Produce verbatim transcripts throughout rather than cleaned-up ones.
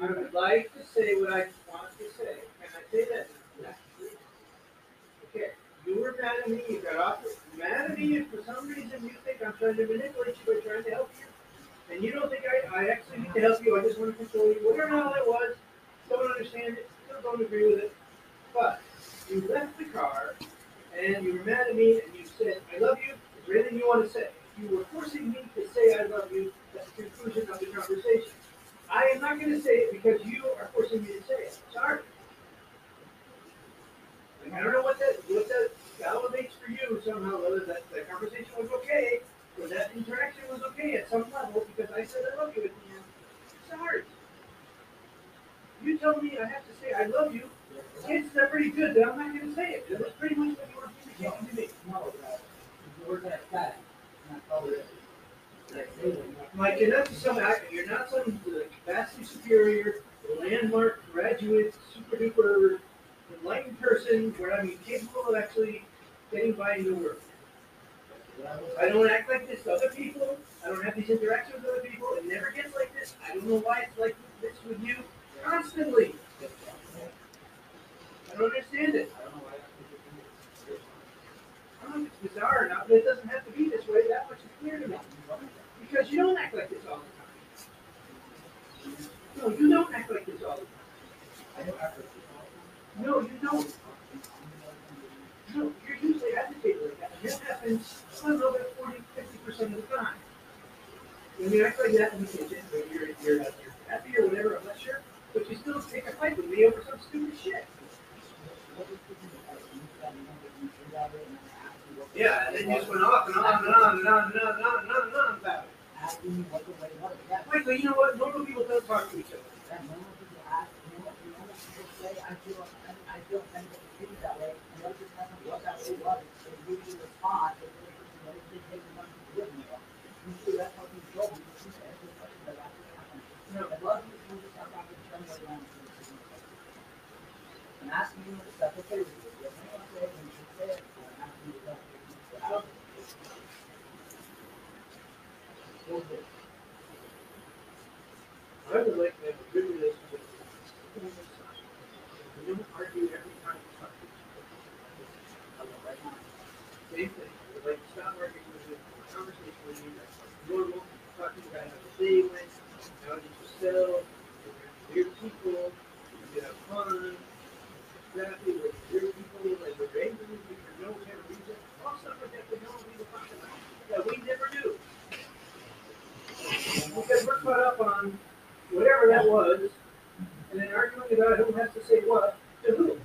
I would like to say what I want to say. Can I say that? Yeah. Okay. You were mad at me. You got off. Mad at me. If for some reason you think I'm trying to manipulate you by trying to help you, and you don't think I, I actually need to help you. I just want to control you. Whatever the hell that was, don't understand it. Still don't agree with it. But you left the car, and you were mad at me, and you said, "I love you." It's really you want to say. You were forcing me to say I love you at the conclusion of the conversation. I am not going to say it because you are forcing me to say it. Sorry. Like, I don't know what that what that validates for you somehow, whether that, that conversation was okay or that interaction was okay at some level because I said I love you at the end. Sorry. You tell me I have to say I love you. Kids, they're pretty good, but I'm not going to say it. That's pretty much what you were communicating to me. No, you were that guy. Like, you're not some you're not some like, vastly superior landmark graduate super duper enlightened person where I'm incapable of actually getting by in the world. I don't act like this to other people. I don't have these interactions with other people. It never gets like this. I don't know why it's like this with you constantly. I don't understand it. I don't know why. I don't know if it's bizarre or not, but it doesn't have to be this way. That much is clear to me. Because you don't act like this all the time. No, you don't act like this all the time. I don't act like this all the time. No, you don't. No, you're usually agitated like that. And that happens, I don't know, about forty, fifty percent of the time. When you act like that in the kitchen, but you're, you're, you're happy or whatever, I'm not sure, but you still take a fight with me over some stupid shit. Yeah, and it just went off and on and on and on and on and on and on and on about it. Wait, but you know what? Normal people don't talk to each other. And asking you to step away with you. You're not I would like to have a good relationship with you. We don't argue every time we talk to each other. Same thing. I would like to stop arguing with you. A conversation with you that's normal. Talking about how the day went, how did you settle, your people, you have fun, exactly what your people, like the range of people, no kind of reason. All stuff like that, we don't need to talk about that we never do. Because we're caught up on whatever that was, and then arguing about who has to say what to who.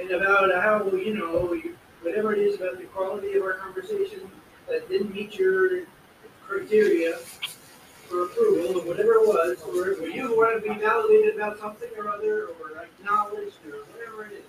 And about how, you know, you, whatever it is about the quality of our conversation that didn't meet your criteria for approval, or whatever it was, or, or you want to be validated about something or other, or acknowledged, or whatever it is.